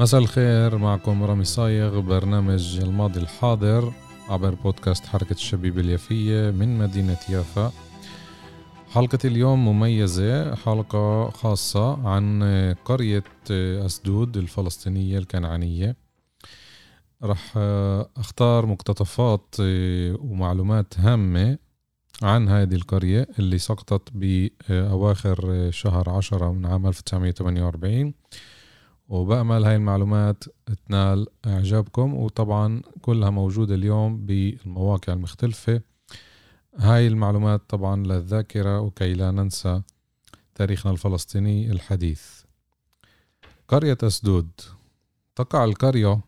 مساء الخير، معكم رامي صايغ برنامج الماضي الحاضر عبر بودكاست حركة الشبيبة اليافية من مدينة يافا. حلقة اليوم مميزة، حلقة خاصة عن قرية أسدود الفلسطينية الكنعانية. رح أختار مقتطفات ومعلومات هامة عن هذه القرية اللي سقطت بأواخر شهر 10 من عام 1948، وبأمل هاي المعلومات تنال إعجابكم، وطبعا كلها موجودة اليوم بالمواقع المختلفة. هاي المعلومات طبعا للذاكرة وكي لا ننسى تاريخنا الفلسطيني الحديث. قرية أسدود. تقع القرية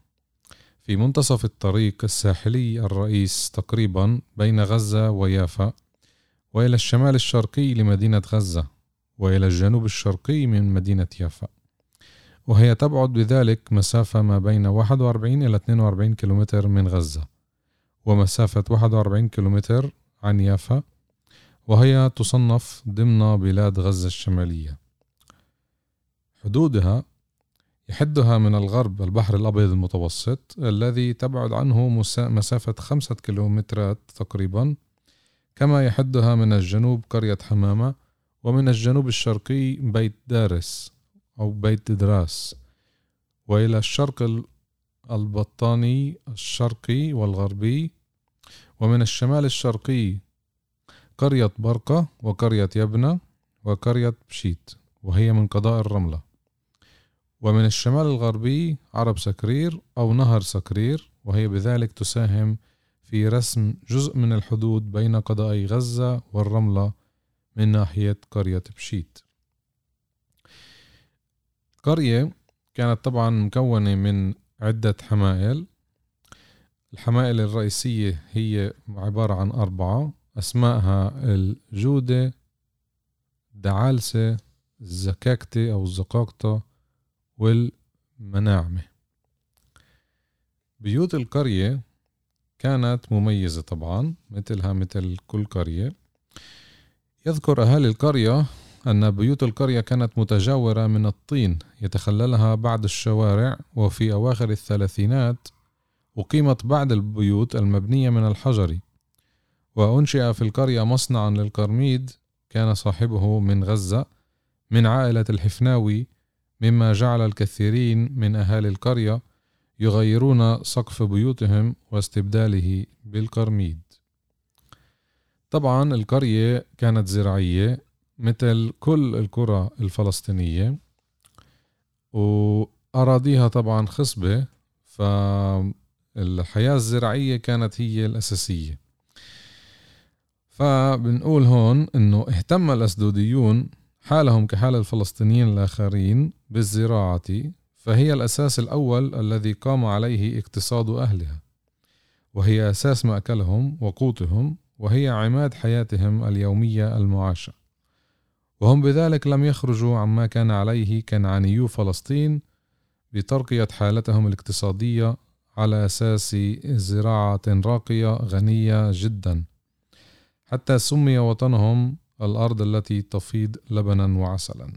في منتصف الطريق الساحلي الرئيس تقريبا بين غزة ويافا، وإلى الشمال الشرقي لمدينة غزة وإلى الجنوب الشرقي من مدينة يافا، وهي تبعد بذلك مسافة ما بين 41 إلى 42 كيلومتر من غزة ومسافة 41 كيلومتر عن يافا، وهي تصنف ضمن بلاد غزة الشمالية. حدودها يحدها من الغرب البحر الأبيض المتوسط الذي تبعد عنه مسافة 5 كيلومترات تقريبا، كما يحدها من الجنوب قرية حمامة، ومن الجنوب الشرقي بيت دراس، وإلى الشرق البطاني الشرقي والغربي، ومن الشمال الشرقي قرية برقة وقرية يبنة وقرية بشيت وهي من قضاء الرملة، ومن الشمال الغربي عرب سكرير أو نهر سكرير، وهي بذلك تساهم في رسم جزء من الحدود بين قضاء غزة والرملة من ناحية قرية بشيت. القرية كانت طبعا مكونة من عدة حمائل. الحمائل الرئيسية هي عبارة عن 4، أسمائها الجودة، الدعالسة، الزكاكتة أو الزقاقطة، والمناعمة. بيوت القرية كانت مميزة طبعا مثلها مثل كل قرية. يذكر أهالي القرية أن بيوت القرية كانت متجاورة من الطين يتخللها بعض الشوارع، وفي أواخر الثلاثينات أقيمت بعض البيوت المبنية من الحجر، وأنشئ في القرية مصنعا للقرميد كان صاحبه من غزة من عائلة الحفناوي، مما جعل الكثيرين من أهالي القرية يغيرون سقف بيوتهم واستبداله بالقرميد. طبعا القرية كانت زراعية مثل كل القرى الفلسطينية، وأراضيها طبعا خصبة، فالحياة الزراعية كانت هي الأساسية. فبنقول هون إنه اهتم الأسدوديون حالهم كحال الفلسطينيين الآخرين بالزراعة، فهي الأساس الأول الذي قام عليه اقتصاد أهلها، وهي أساس مأكلهم وقوتهم، وهي عماد حياتهم اليومية المعاشة، وهم بذلك لم يخرجوا عما كان عليه كنعانيو فلسطين بترقية حالتهم الاقتصادية على أساس زراعة راقية غنية جدا، حتى سمي وطنهم الأرض التي تفيض لبنا وعسلا.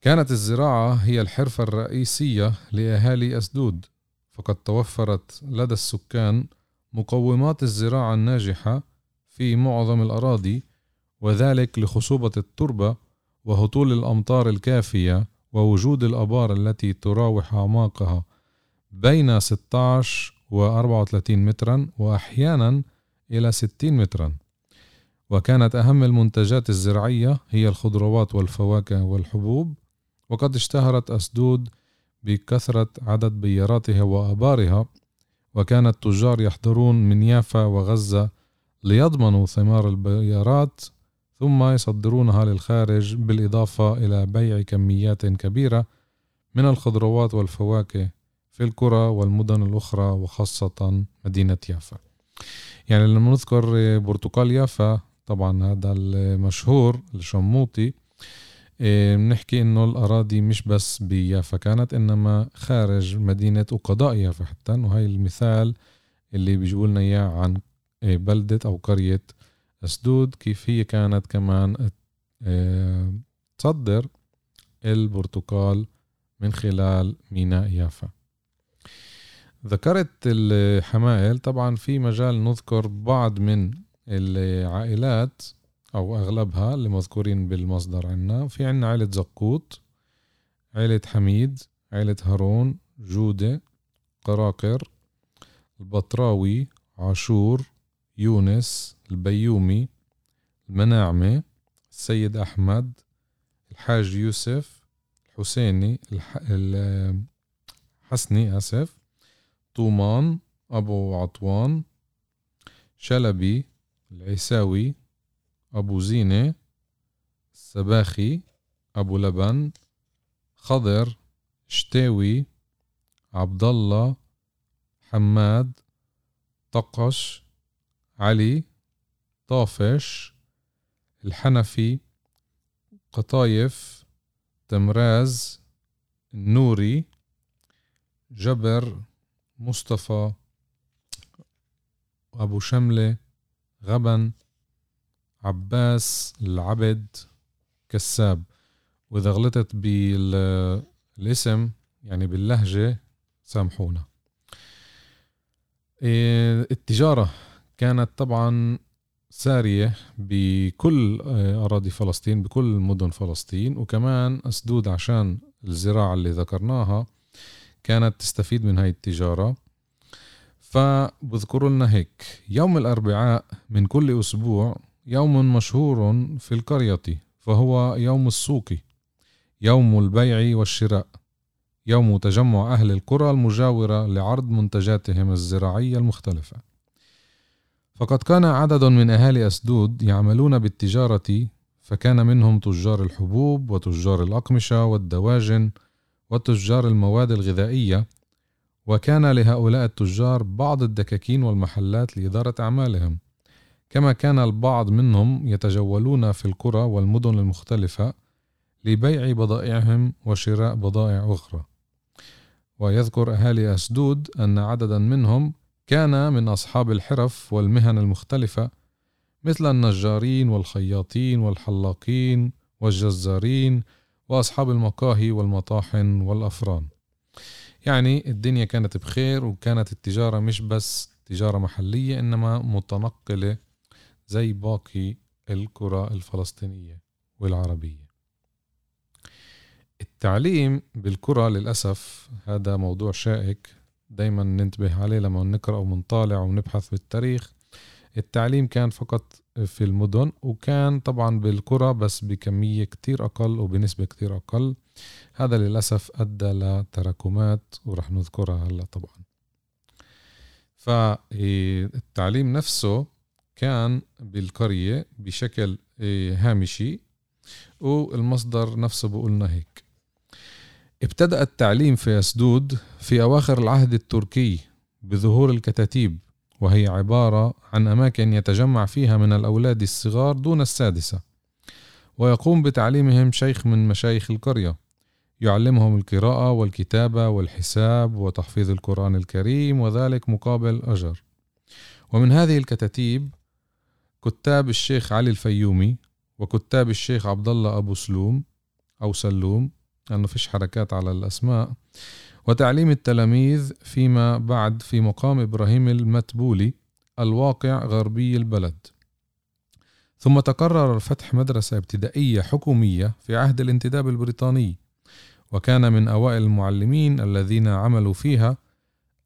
كانت الزراعة هي الحرفة الرئيسية لأهالي أسدود، فقد توفرت لدى السكان مقومات الزراعة الناجحة في معظم الأراضي، وذلك لخصوبة التربة وهطول الأمطار الكافية ووجود الأبار التي تراوح أعماقها بين 16 و34 مترا وأحيانا إلى 60 مترا. وكانت أهم المنتجات الزراعية هي الخضروات والفواكه والحبوب، وقد اشتهرت أسدود بكثرة عدد بياراتها وأبارها، وكان التجار يحضرون من يافا وغزة ليضمنوا ثمار البيارات ثم يصدرونها للخارج، بالإضافة إلى بيع كميات كبيرة من الخضروات والفواكه في القرى والمدن الأخرى وخاصة مدينة يافا. يعني لما نذكر برتقال يافا طبعا هذا المشهور الشموطي بنحكي إنه الأراضي مش بس بيافا كانت إنما خارج مدينة وقضاء يافا حتى، وهي المثال اللي بيجيبوا لنا إياه عن بلدة أو قرية أسدود كيف هي كانت كمان تصدر البرتقال من خلال ميناء يافا. ذكرت الحمائل، طبعا في مجال نذكر بعض من العائلات أو أغلبها اللي مذكورين بالمصدر عنا. في عنا عائلة زقوط، عائلة حميد، عائلة هارون، جودة، قراقر، البطراوي، عاشور، يونس، البيومي، المناعمة، السيد أحمد، الحاج يوسف، الحسيني، الحسني آسف، طومان، أبو عطوان، شلبي، العيساوي، أبو زينة، السباخي، أبو لبن، خضر، شتاوي، عبدالله، حماد، طقش، علي، طافش، الحنفي، قطايف، تمراز، النوري، جبر، مصطفى، أبو شملة، غبن، عباس، العبد، كساب. وإذا غلطت بالاسم يعني باللهجة سامحونا. التجارة كانت طبعا سارية بكل أراضي فلسطين، بكل مدن فلسطين، وكمان أسدود عشان الزراعة اللي ذكرناها كانت تستفيد من هاي التجارة. فبذكروا لنا هيك يوم الأربعاء من كل أسبوع يوم مشهور في القرية، فهو يوم السوق، يوم البيع والشراء، يوم تجمع أهل القرى المجاورة لعرض منتجاتهم الزراعية المختلفة. فقد كان عدد من أهالي أسدود يعملون بالتجارة، فكان منهم تجار الحبوب وتجار الأقمشة والدواجن وتجار المواد الغذائية، وكان لهؤلاء التجار بعض الدكاكين والمحلات لإدارة أعمالهم، كما كان البعض منهم يتجولون في القرى والمدن المختلفة لبيع بضائعهم وشراء بضائع أخرى. ويذكر أهالي أسدود أن عددا منهم كان من أصحاب الحرف والمهن المختلفة مثل النجارين والخياطين والحلاقين والجزارين وأصحاب المقاهي والمطاحن والأفران. يعني الدنيا كانت بخير، وكانت التجارة مش بس تجارة محلية إنما متنقلة زي باقي القرى الفلسطينية والعربية. التعليم بالقرى للأسف هذا موضوع شائك دايما ننتبه عليه لما نقرأ ونطالع ونبحث بالتاريخ. التعليم كان فقط في المدن، وكان طبعا بالقرى بس بكمية كتير أقل وبنسبة كتير أقل. هذا للأسف أدى لتراكمات ورح نذكرها هلا طبعا. فالتعليم نفسه كان بالقرية بشكل هامشي، والمصدر نفسه بقولنا هيك: ابتدأ التعليم في أسدود في أواخر العهد التركي بظهور الكتاتيب، وهي عبارة عن أماكن يتجمع فيها من الأولاد الصغار دون السادسة، ويقوم بتعليمهم شيخ من مشايخ القرية يعلمهم القراءة والكتابة والحساب وتحفيظ القرآن الكريم، وذلك مقابل أجر. ومن هذه الكتاتيب كتاب الشيخ علي الفيومي، وكتاب الشيخ عبدالله أبو سلوم أو سلوم لأنه فيش حركات على الأسماء، وتعليم التلاميذ فيما بعد في مقام إبراهيم المتبولي الواقع غربي البلد. ثم تقرر فتح مدرسة ابتدائية حكومية في عهد الانتداب البريطاني، وكان من أوائل المعلمين الذين عملوا فيها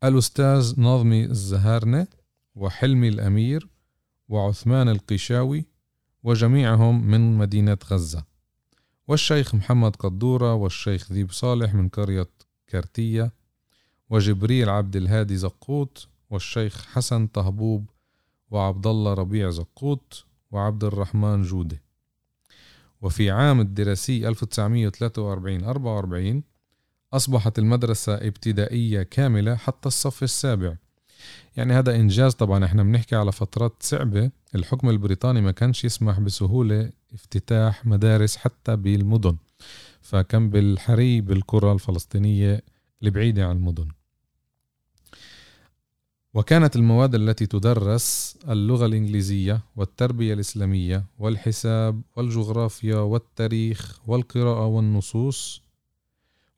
الأستاذ نظمي الزهارنة وحلمي الأمير وعثمان القشاوي، وجميعهم من مدينة غزة، والشيخ محمد قدورة والشيخ ذيب صالح من قرية كرتية، وجبريل عبد الهادي زقوط، والشيخ حسن طهبوب، وعبد الله ربيع زقوط، وعبد الرحمن جودة. وفي عام الدراسي 1943-44 أصبحت المدرسة ابتدائية كاملة حتى الصف السابع. يعني هذا إنجاز. طبعا احنا بنحكي على فترات صعبة، الحكم البريطاني ما كانش يسمح بسهولة افتتاح مدارس حتى بالمدن، فكان بالحري بالقرى الفلسطينية البعيدة عن المدن. وكانت المواد التي تدرس اللغة الإنجليزية والتربية الإسلامية والحساب والجغرافيا والتاريخ والقراءة والنصوص،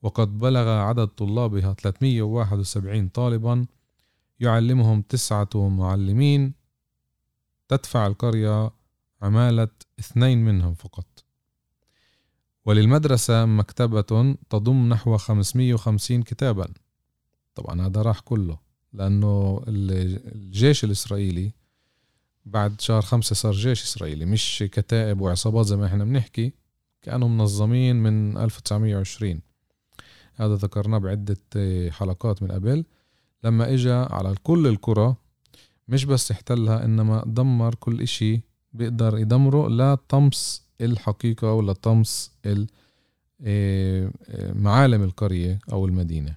وقد بلغ عدد طلابها 371 طالبا يعلمهم 9 معلمين، تدفع القرية عمالة 2 منهم فقط. وللمدرسة مكتبة تضم نحو 550 كتابا. طبعا هذا راح كله لأنه الجيش الإسرائيلي بعد شهر 5 صار جيش إسرائيلي، مش كتائب وعصابات زي ما احنا بنحكي، كانوا منظمين من 1920. هذا ذكرناه بعدة حلقات من قبل، لما اجى على كل القرى مش بس احتلها انما دمر كل اشي بيقدر يدمره، لا طمس الحقيقة ولا طمس معالم القرية او المدينة.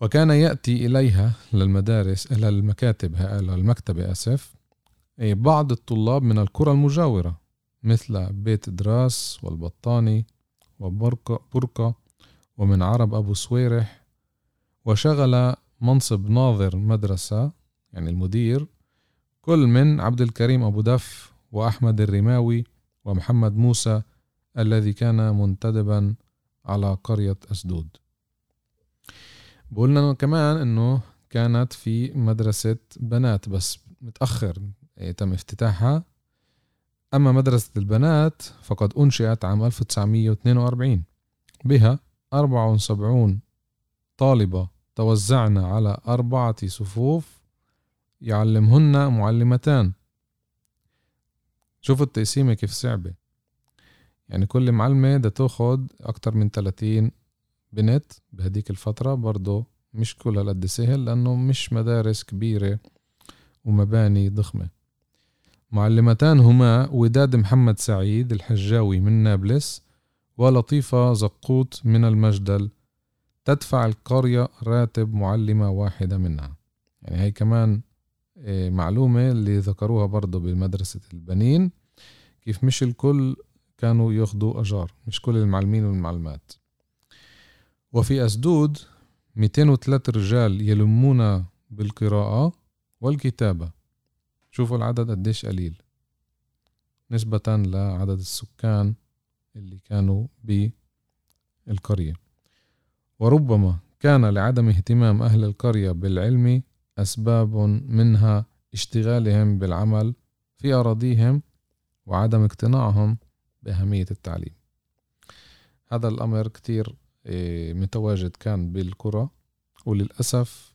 وكان يأتي اليها للمدارس الى المكاتب الى المكتبة بعض الطلاب من القرى المجاورة مثل بيت دراس والبطاني وبركة ومن عرب ابو سويرح، وشغل منصب ناظر مدرسة يعني المدير كل من عبد الكريم أبو دف وأحمد الرماوي ومحمد موسى الذي كان منتدبا على قرية أسدود. بقولنا كمان أنه كانت في مدرسة بنات بس متأخر تم افتتاحها، أما مدرسة البنات فقد أنشئت عام 1942، بها 74 طالبة توزعنا على 4 صفوف يعلمهن معلمتان. شوفوا التقسيمة كيف صعبة، يعني كل معلمة ده تاخد أكتر من 30 بنت بهديك الفترة، برضو مش كلها لد سهل لأنه مش مدارس كبيرة ومباني ضخمة. معلمتان هما وداد محمد سعيد الحجاوي من نابلس ولطيفة زقوط من المجدل، تدفع القرية راتب معلمة واحدة منها. يعني هاي كمان معلومة اللي ذكروها برضو بمدرسة البنين، كيف مش الكل كانوا ياخدوا أجار، مش كل المعلمين والمعلمات. وفي أسدود 203 رجال يلمون بالقراءة والكتابة. شوفوا العدد قديش قليل نسبة لعدد السكان اللي كانوا بالقرية. وربما كان لعدم اهتمام أهل القرية بالعلم أسباب، منها اشتغالهم بالعمل في أراضيهم وعدم اقتناعهم بأهمية التعليم. هذا الأمر كتير متواجد كان بالقرى، وللأسف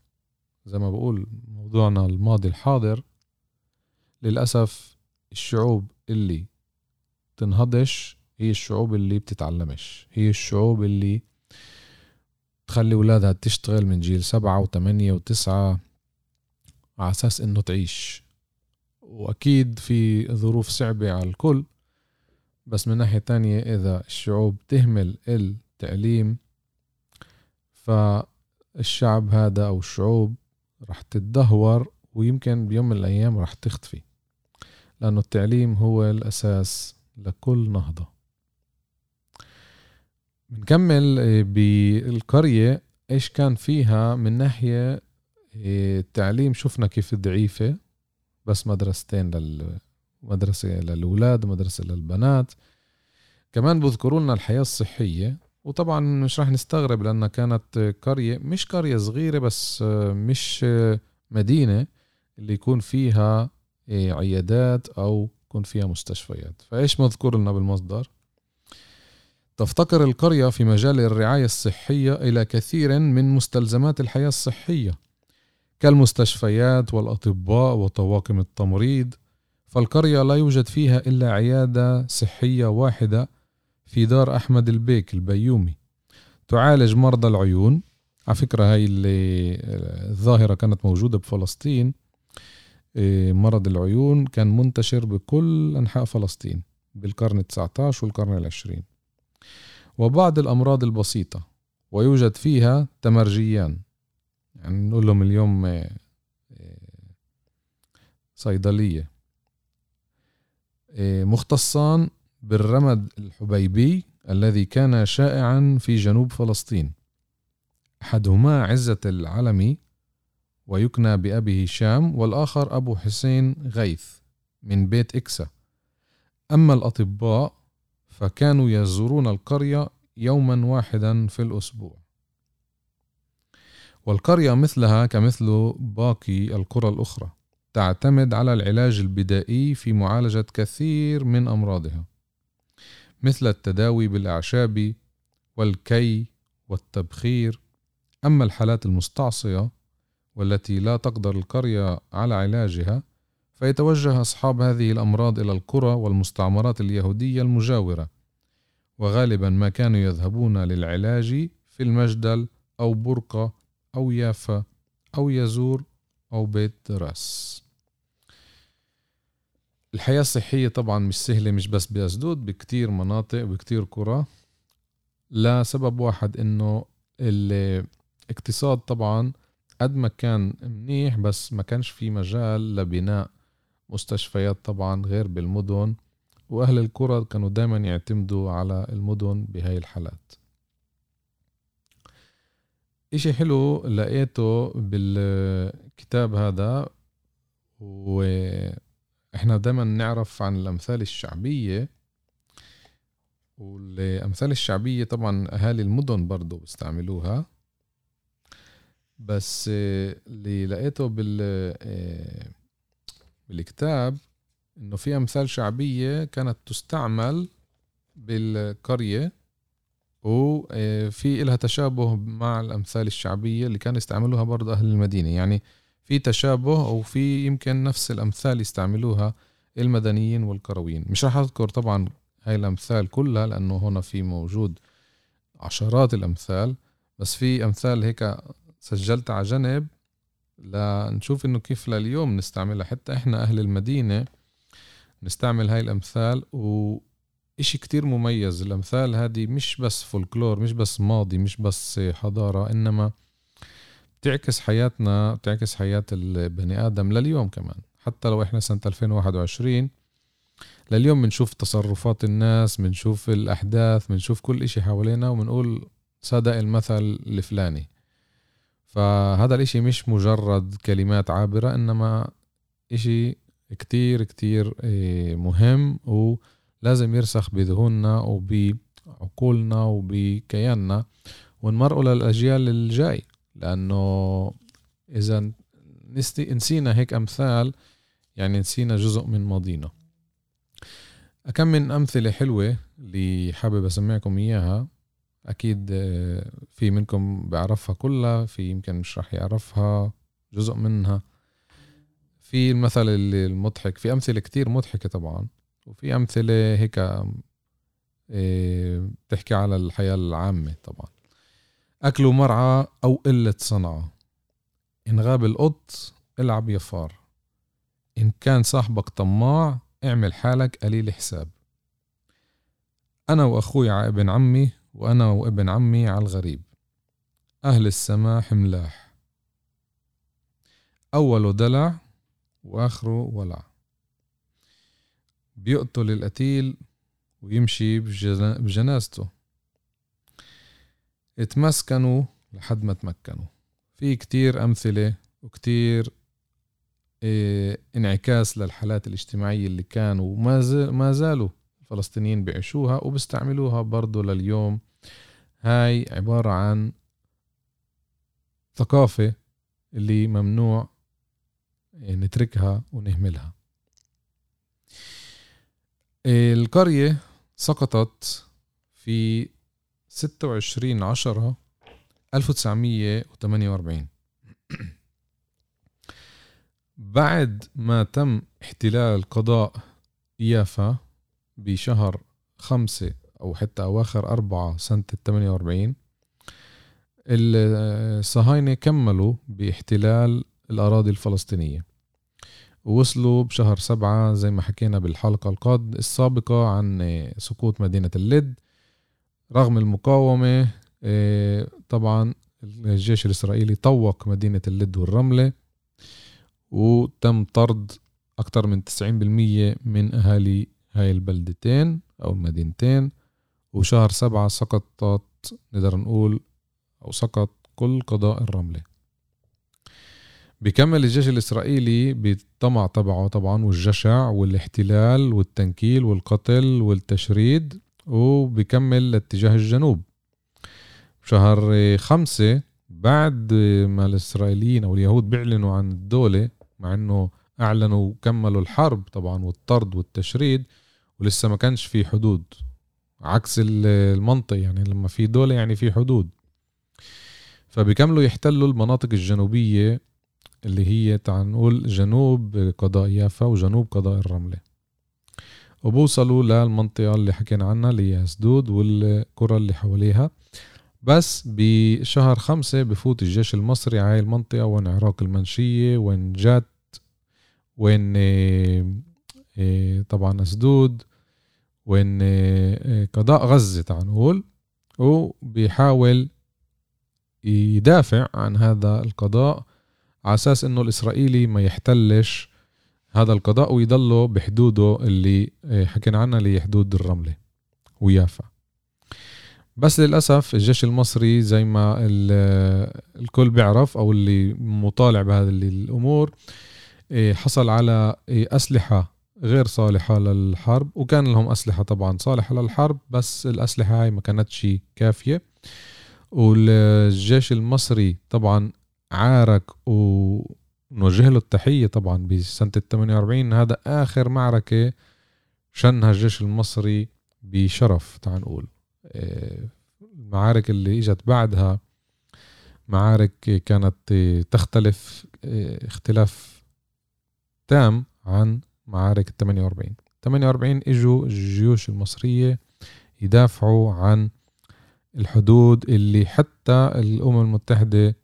زي ما بقول موضوعنا الماضي الحاضر، للأسف الشعوب اللي تنهضش هي الشعوب اللي بتتعلمش، هي الشعوب اللي تخلي أولادها تشتغل من جيل 7 و8 و9 على أساس إنه تعيش. وأكيد في ظروف صعبة على الكل، بس من ناحية تانية إذا الشعوب تهمل التعليم فالشعب هذا أو الشعوب رح تتدهور، ويمكن بيوم من الأيام رح تختفي، لأنه التعليم هو الأساس لكل نهضة. بنكمل بالقرية ايش كان فيها من ناحية التعليم. شفنا كيف ضعيفة، بس 2 مدرستين، مدرسة للأولاد ومدرسة للبنات. كمان بذكروا لنا الحياة الصحية، وطبعا مش راح نستغرب لأنها كانت قرية، مش قرية صغيرة بس مش مدينة اللي يكون فيها عيادات أو يكون فيها مستشفيات. فايش مذكور لنا بالمصدر؟ تفتقر القرية في مجال الرعاية الصحية إلى كثير من مستلزمات الحياة الصحية كالمستشفيات والأطباء وطواقم التمريض، فالقرية لا يوجد فيها إلا عيادة صحية واحدة في دار أحمد البيك البيومي تعالج مرضى العيون. على فكرة هاي الظاهرة كانت موجودة بفلسطين، مرض العيون كان منتشر بكل أنحاء فلسطين بالقرن 19 والقرن 20. وبعض الأمراض البسيطة ويوجد فيها تمرجيان. يعني نقول لهم اليوم صيدلية، مختصان بالرمد الحبيبي الذي كان شائعا في جنوب فلسطين، أحدهما عزة العلمي ويكنى بأبي هشام، والآخر أبو حسين غيث من بيت إكسا. أما الأطباء فكانوا يزورون القرية يوما واحدا في الأسبوع، والقرية مثلها كمثل باقي القرى الأخرى تعتمد على العلاج البدائي في معالجة كثير من أمراضها، مثل التداوي بالأعشاب والكي والتبخير. أما الحالات المستعصية والتي لا تقدر القرية على علاجها، فيتوجه أصحاب هذه الأمراض إلى القرى والمستعمرات اليهودية المجاورة، وغالبا ما كانوا يذهبون للعلاج في المجدل أو برقة أو يافا أو يزور أو بيت راس. الحياة الصحية طبعا مش سهلة، مش بس بأسدود، بكتير مناطق بكتير قرى، لسبب واحد إنه الاقتصاد طبعا قد ما كان منيح بس ما كانش في مجال لبناء مستشفيات طبعا غير بالمدن، وأهل القرى كانوا دايما يعتمدوا على المدن بهاي الحالات. إشي حلو لقيته بالكتاب هذا، وإحنا دايما نعرف عن الأمثال الشعبية، والأمثال الشعبية طبعا أهالي المدن برضو بيستعملوها، بس اللي لقيته بالكتاب انه في امثال شعبية كانت تستعمل بالقرية وفي لها تشابه مع الامثال الشعبية اللي كانوا يستعملوها برضو اهل المدينة. يعني في تشابه او في يمكن نفس الامثال يستعملوها المدنيين والقرويين. مش راح اذكر طبعا هاي الامثال كلها لانه هنا في موجود عشرات الامثال، بس في امثال هيك سجلت على جنب لنشوف انه كيف لليوم نستعملها، حتى احنا اهل المدينة نستعمل هاي الامثال. واشي كتير مميز، الامثال هذه مش بس فولكلور، مش بس ماضي، مش بس حضارة، انما بتعكس حياتنا، بتعكس حياة البني ادم لليوم كمان. حتى لو احنا سنة 2021 لليوم بنشوف تصرفات الناس، بنشوف الاحداث، بنشوف كل اشي حوالينا، وبنقول صدق المثل الفلاني. فهذا الاشي مش مجرد كلمات عابرة، انما اشي كتير كتير مهم ولازم يرسخ بذهوننا وبعقولنا وبكياننا ونمرقه للأجيال الجاي، لانه اذا نسينا هيك امثال يعني نسينا جزء من ماضينا. اكم من امثلة حلوة اللي حابب اسمعكم اياها، أكيد في منكم بعرفها كلها، في يمكن مش رح يعرفها جزء منها. في المثل المضحك، في أمثلة كتير مضحكة طبعا، وفي أمثلة هيك بتحكي على الحياة العامة طبعا. أكل مرعى أو قلة صنعة، إن غاب القط العب يا فار، إن كان صاحبك طماع اعمل حالك قليل حساب. أنا وأخوي على ابن عمي، وأنا وابن عمي على الغريب، أهل السماء حملاح، أوله دلع وآخره ولع، بيقتل القتيل ويمشي بجنازته، اتمسكنوا لحد ما تمكنوا. في كتير أمثلة وكتير انعكاس للحالات الاجتماعية اللي كانوا ما زالوا الفلسطينيين بيعيشوها وبيستعملوها برضو لليوم. هاي عبارة عن ثقافة اللي ممنوع نتركها ونهملها. القرية سقطت في 26/10/1948 بعد ما تم احتلال قضاء يافا بشهر 5 أو حتى أواخر 4 سنة 48. الصهاينة كملوا باحتلال الأراضي الفلسطينية ووصلوا بشهر 7 زي ما حكينا بالحلقة السابقة عن سقوط مدينة اللد. رغم المقاومة طبعا الجيش الإسرائيلي طوق مدينة اللد والرملة، وتم طرد أكثر من 90% من أهالي هاي البلدتين أو المدينتين. وشهر 7 سقطت نقدر نقول أو سقط كل قضاء الرملة. بيكمل الجيش الإسرائيلي بالطمع تبعه طبعا والجشع والاحتلال والتنكيل والقتل والتشريد، وبيكمل لاتجاه الجنوب. شهر 5 بعد ما الإسرائيليين أو اليهود بيعلنوا عن الدولة، مع أنه أعلنوا وكملوا الحرب طبعا والطرد والتشريد، ولسه ما كانش في حدود عكس المنطق، يعني لما في دولة يعني في حدود. فبيكملوا يحتلوا المناطق الجنوبية اللي هي تعنقول جنوب قضاء يافا وجنوب قضاء الرملة، وبوصلوا للمنطقة اللي حكينا عنها اللي هي أسدود والقرى اللي حواليها. بس بشهر 5 بفوت الجيش المصري على المنطقة، وين عراق المنشية وين جات وين طبعا أسدود وين قضاء غزة تعنقول، وبيحاول يدافع عن هذا القضاء على أساس إنه الإسرائيلي ما يحتلش هذا القضاء ويضله بحدوده اللي حكينا عنها اللي حدود الرملة ويافا. بس للأسف الجيش المصري زي ما الكل بيعرف أو اللي مطالع بهذه الأمور حصل على أسلحة غير صالحة للحرب، وكان لهم أسلحة طبعا صالحة للحرب بس الأسلحة هاي ما كانتش كافية. والجيش المصري طبعا عارك، ونوجه له التحية طبعا بسنة 48 هذا آخر معركة شنها الجيش المصري بشرف تعنقول. المعارك اللي اجت بعدها معارك كانت تختلف اختلاف تام عن معارك 48. 48 اجوا الجيوش المصرية يدافعوا عن الحدود اللي حتى الأمم المتحدة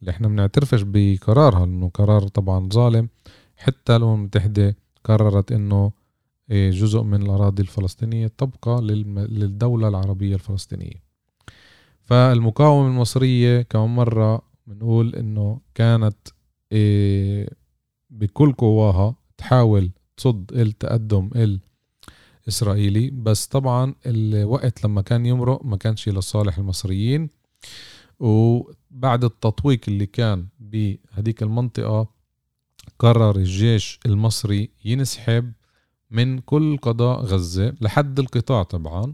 اللي احنا منعترفش بقرارها انه قرار طبعا ظالم، حتى الأمم المتحدة قررت انه جزء من الأراضي الفلسطينية طبقة للدولة العربية الفلسطينية. فالمقاومة المصرية كمان مرة بنقول انه كانت بكل قواها تحاول تصد التقدم الإسرائيلي، بس طبعا الوقت لما كان يمرق ما كانش لصالح المصريين. وبعد التطويق اللي كان بهديك المنطقة قرر الجيش المصري ينسحب من كل قضاء غزة لحد القطاع طبعا،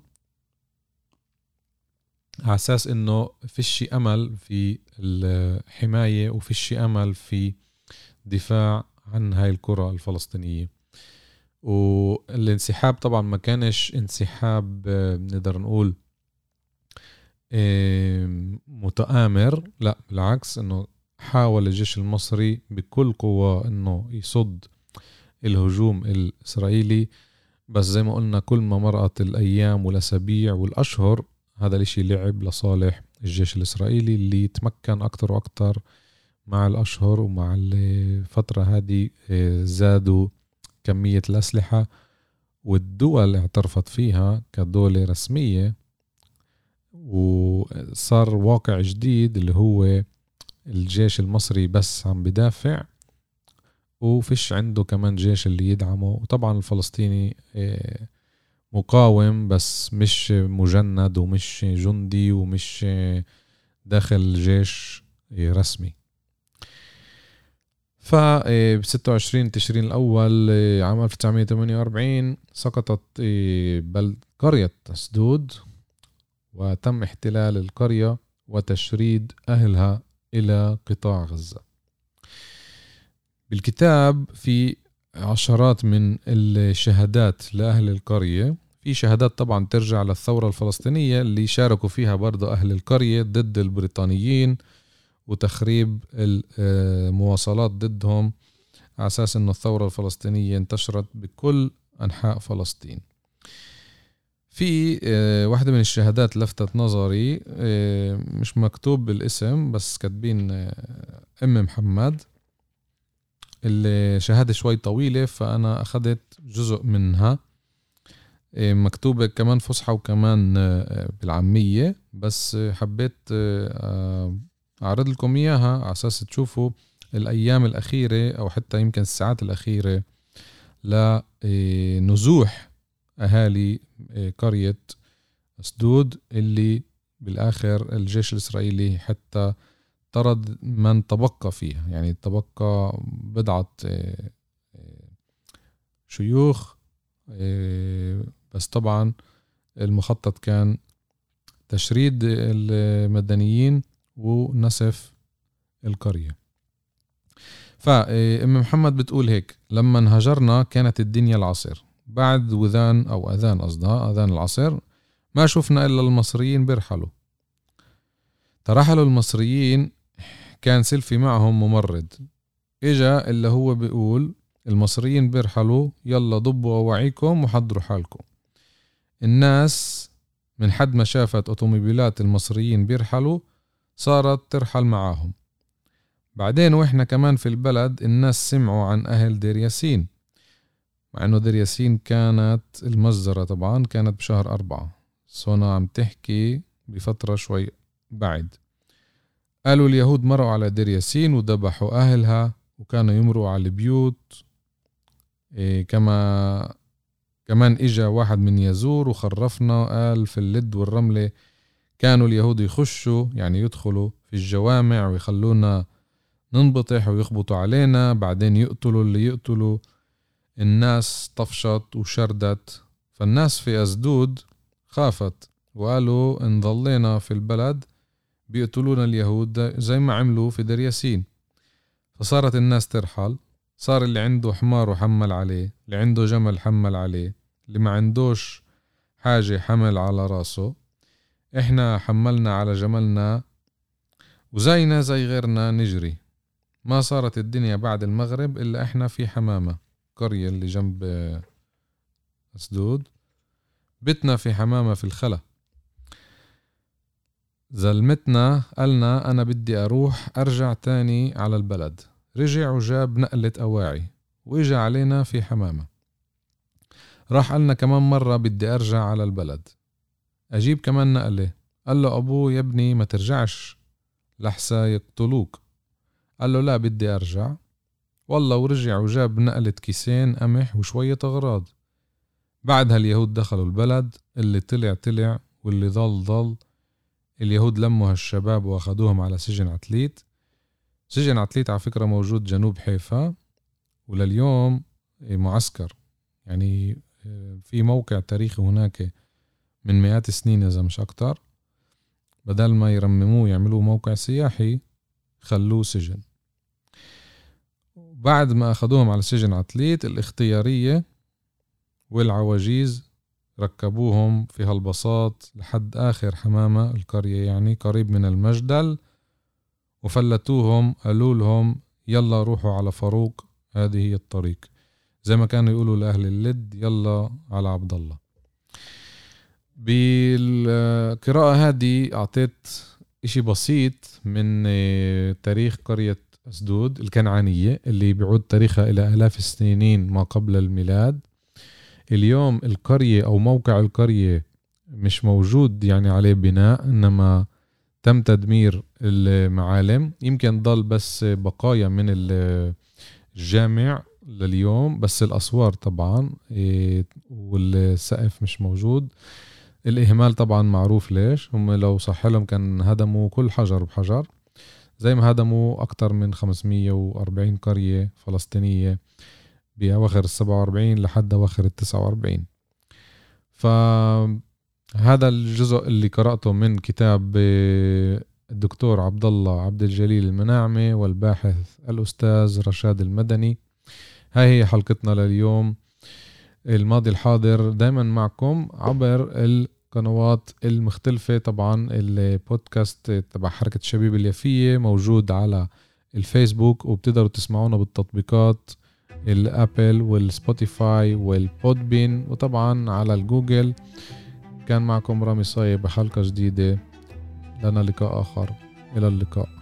على أساس إنه فيش أمل في الحماية وفيش أمل في دفاع عن هاي الكرة الفلسطينية. والانسحاب طبعا ما كانش انسحاب نقدر نقول متآمر، لا بالعكس إنه حاول الجيش المصري بكل قوة إنه يصد الهجوم الإسرائيلي. بس زي ما قلنا كل ما مرقت الأيام والأسابيع والأشهر هذا الاشي لعب لصالح الجيش الإسرائيلي اللي تمكن أكتر وأكتر مع الأشهر، ومع الفترة هذه زادوا كمية الأسلحة، والدول اعترفت فيها كدولة رسمية، وصار واقع جديد اللي هو الجيش المصري بس عم بدافع وفيش عنده كمان جيش اللي يدعمه. وطبعا الفلسطيني مقاوم بس مش مجند ومش جندي ومش داخل جيش رسمي. فب 26 تشرين الأول عام 1948 سقطت قرية أسدود، وتم احتلال القرية وتشريد أهلها إلى قطاع غزة. بالكتاب في عشرات من الشهادات لأهل القرية، في شهادات طبعا ترجع للثورة الفلسطينية اللي شاركوا فيها برضو أهل القرية ضد البريطانيين وتخريب المواصلات ضدهم، على أساس أن الثورة الفلسطينية انتشرت بكل أنحاء فلسطين. في واحدة من الشهادات لفتت نظري، مش مكتوب بالاسم بس كاتبين أم محمد، الشهادة شوي طويلة فأنا أخذت جزء منها مكتوبة كمان فصحى وكمان بالعامية، بس حبيت أعرض لكم إياها على أساس تشوفوا الأيام الأخيرة أو حتى يمكن الساعات الأخيرة لنزوح أهالي قرية أسدود اللي بالآخر الجيش الإسرائيلي حتى طرد من تبقى فيها. يعني تبقى بضعة شيوخ، بس طبعا المخطط كان تشريد المدنيين ونسف القرية. فأم محمد بتقول هيك: لما انهجرنا كانت الدنيا العصر، بعد وذان أو أذان أصدها أذان العصر ما شفنا إلا المصريين بيرحلوا. ترحلوا المصريين، كان سلفي معهم ممرض، إجا اللي هو بيقول المصريين بيرحلوا، يلا ضبوا وعيكم وحضروا حالكم. الناس من حد ما شافت أوتوموبيلات المصريين بيرحلوا صارت ترحل معاهم. بعدين وإحنا كمان في البلد الناس سمعوا عن أهل دير ياسين، مع أنه دير ياسين كانت المجزرة طبعا كانت بشهر 4، صونا عم تحكي بفترة شوي بعد. قالوا اليهود مروا على دير ياسين وذبحوا أهلها، وكانوا يمروا على البيوت. كمان إجا واحد من يزور وخرفنا وقال في اللد والرملة كانوا اليهود يخشوا، يعني يدخلوا في الجوامع ويخلونا ننبطح ويخبطوا علينا، بعدين يقتلوا اللي يقتلوا. الناس طفشت وشردت، فالناس في أسدود خافت وقالوا إن ضلينا في البلد بيقتلونا اليهود زي ما عملوا في دير ياسين. فصارت الناس ترحل، صار اللي عنده حمار وحمل عليه، اللي عنده جمل حمل عليه، اللي ما عندوش حاجة حمل على راسه. احنا حملنا على جملنا وزينا زي غيرنا نجري. ما صارت الدنيا بعد المغرب إلا احنا في حمامة، قرية اللي جنب أسدود، بتنا في حمامة في الخلا. زلمتنا قالنا أنا بدي أروح أرجع تاني على البلد، رجع وجاب نقلة أواعي وإجا علينا في حمامة. راح قالنا كمان مرة بدي أرجع على البلد أجيب كمان نقلة، قال له أبوه يا ابني ما ترجعش لحسا يقتلوك، قال له لا بدي أرجع والله، ورجع وجاب نقلة كيسين قمح وشوية أغراض. بعدها اليهود دخلوا البلد، اللي طلع واللي ضل. اليهود لموا هالشباب واخدوهم على سجن عتليت. سجن عتليت على فكرة موجود جنوب حيفا ولليوم معسكر، يعني في موقع تاريخي هناك من مئات السنين إذا مش أكتر. بدل ما يرمموه يعملوه موقع سياحي خلوه سجن. بعد ما أخدوهم على سجن عتليت الاختيارية والعواجيز ركبوهم في هالبساط لحد آخر حمامة القرية، يعني قريب من المجدل، وفلتوهم قالوا لهم يلا روحوا على فاروق، هذه هي الطريق، زي ما كانوا يقولوا لأهل اللد يلا على عبد الله. بالقراءة هذه أعطيت إشي بسيط من تاريخ قرية أسدود الكنعانية اللي بيعود تاريخها إلى آلاف السنين ما قبل الميلاد. اليوم القرية أو موقع القرية مش موجود يعني عليه بناء، إنما تم تدمير المعالم، يمكن ضل بس بقايا من الجامع لليوم، بس الأسوار طبعا والسقف مش موجود. الإهمال طبعا معروف ليش، هم لو صح لهم كان هدموا كل حجر بحجر زي ما هدموا أكتر من 540 قرية فلسطينية بأواخر 47 لحد أواخر 49. فهذا الجزء اللي قرأته من كتاب الدكتور عبدالله عبدالجليل المناعمي والباحث الأستاذ رشاد المدني. هاي هي حلقتنا لليوم، الماضي الحاضر دايما معكم عبر القنوات المختلفة. طبعا البودكاست تبع حركة الشبيبة اليافية موجود على الفيسبوك، وبتقدروا تسمعونا بالتطبيقات الابل والسبوتيفاي والبودبين، وطبعا على الجوجل. كان معكم رامي صايغ بحلقة جديدة، لنا لقاء آخر، إلى اللقاء.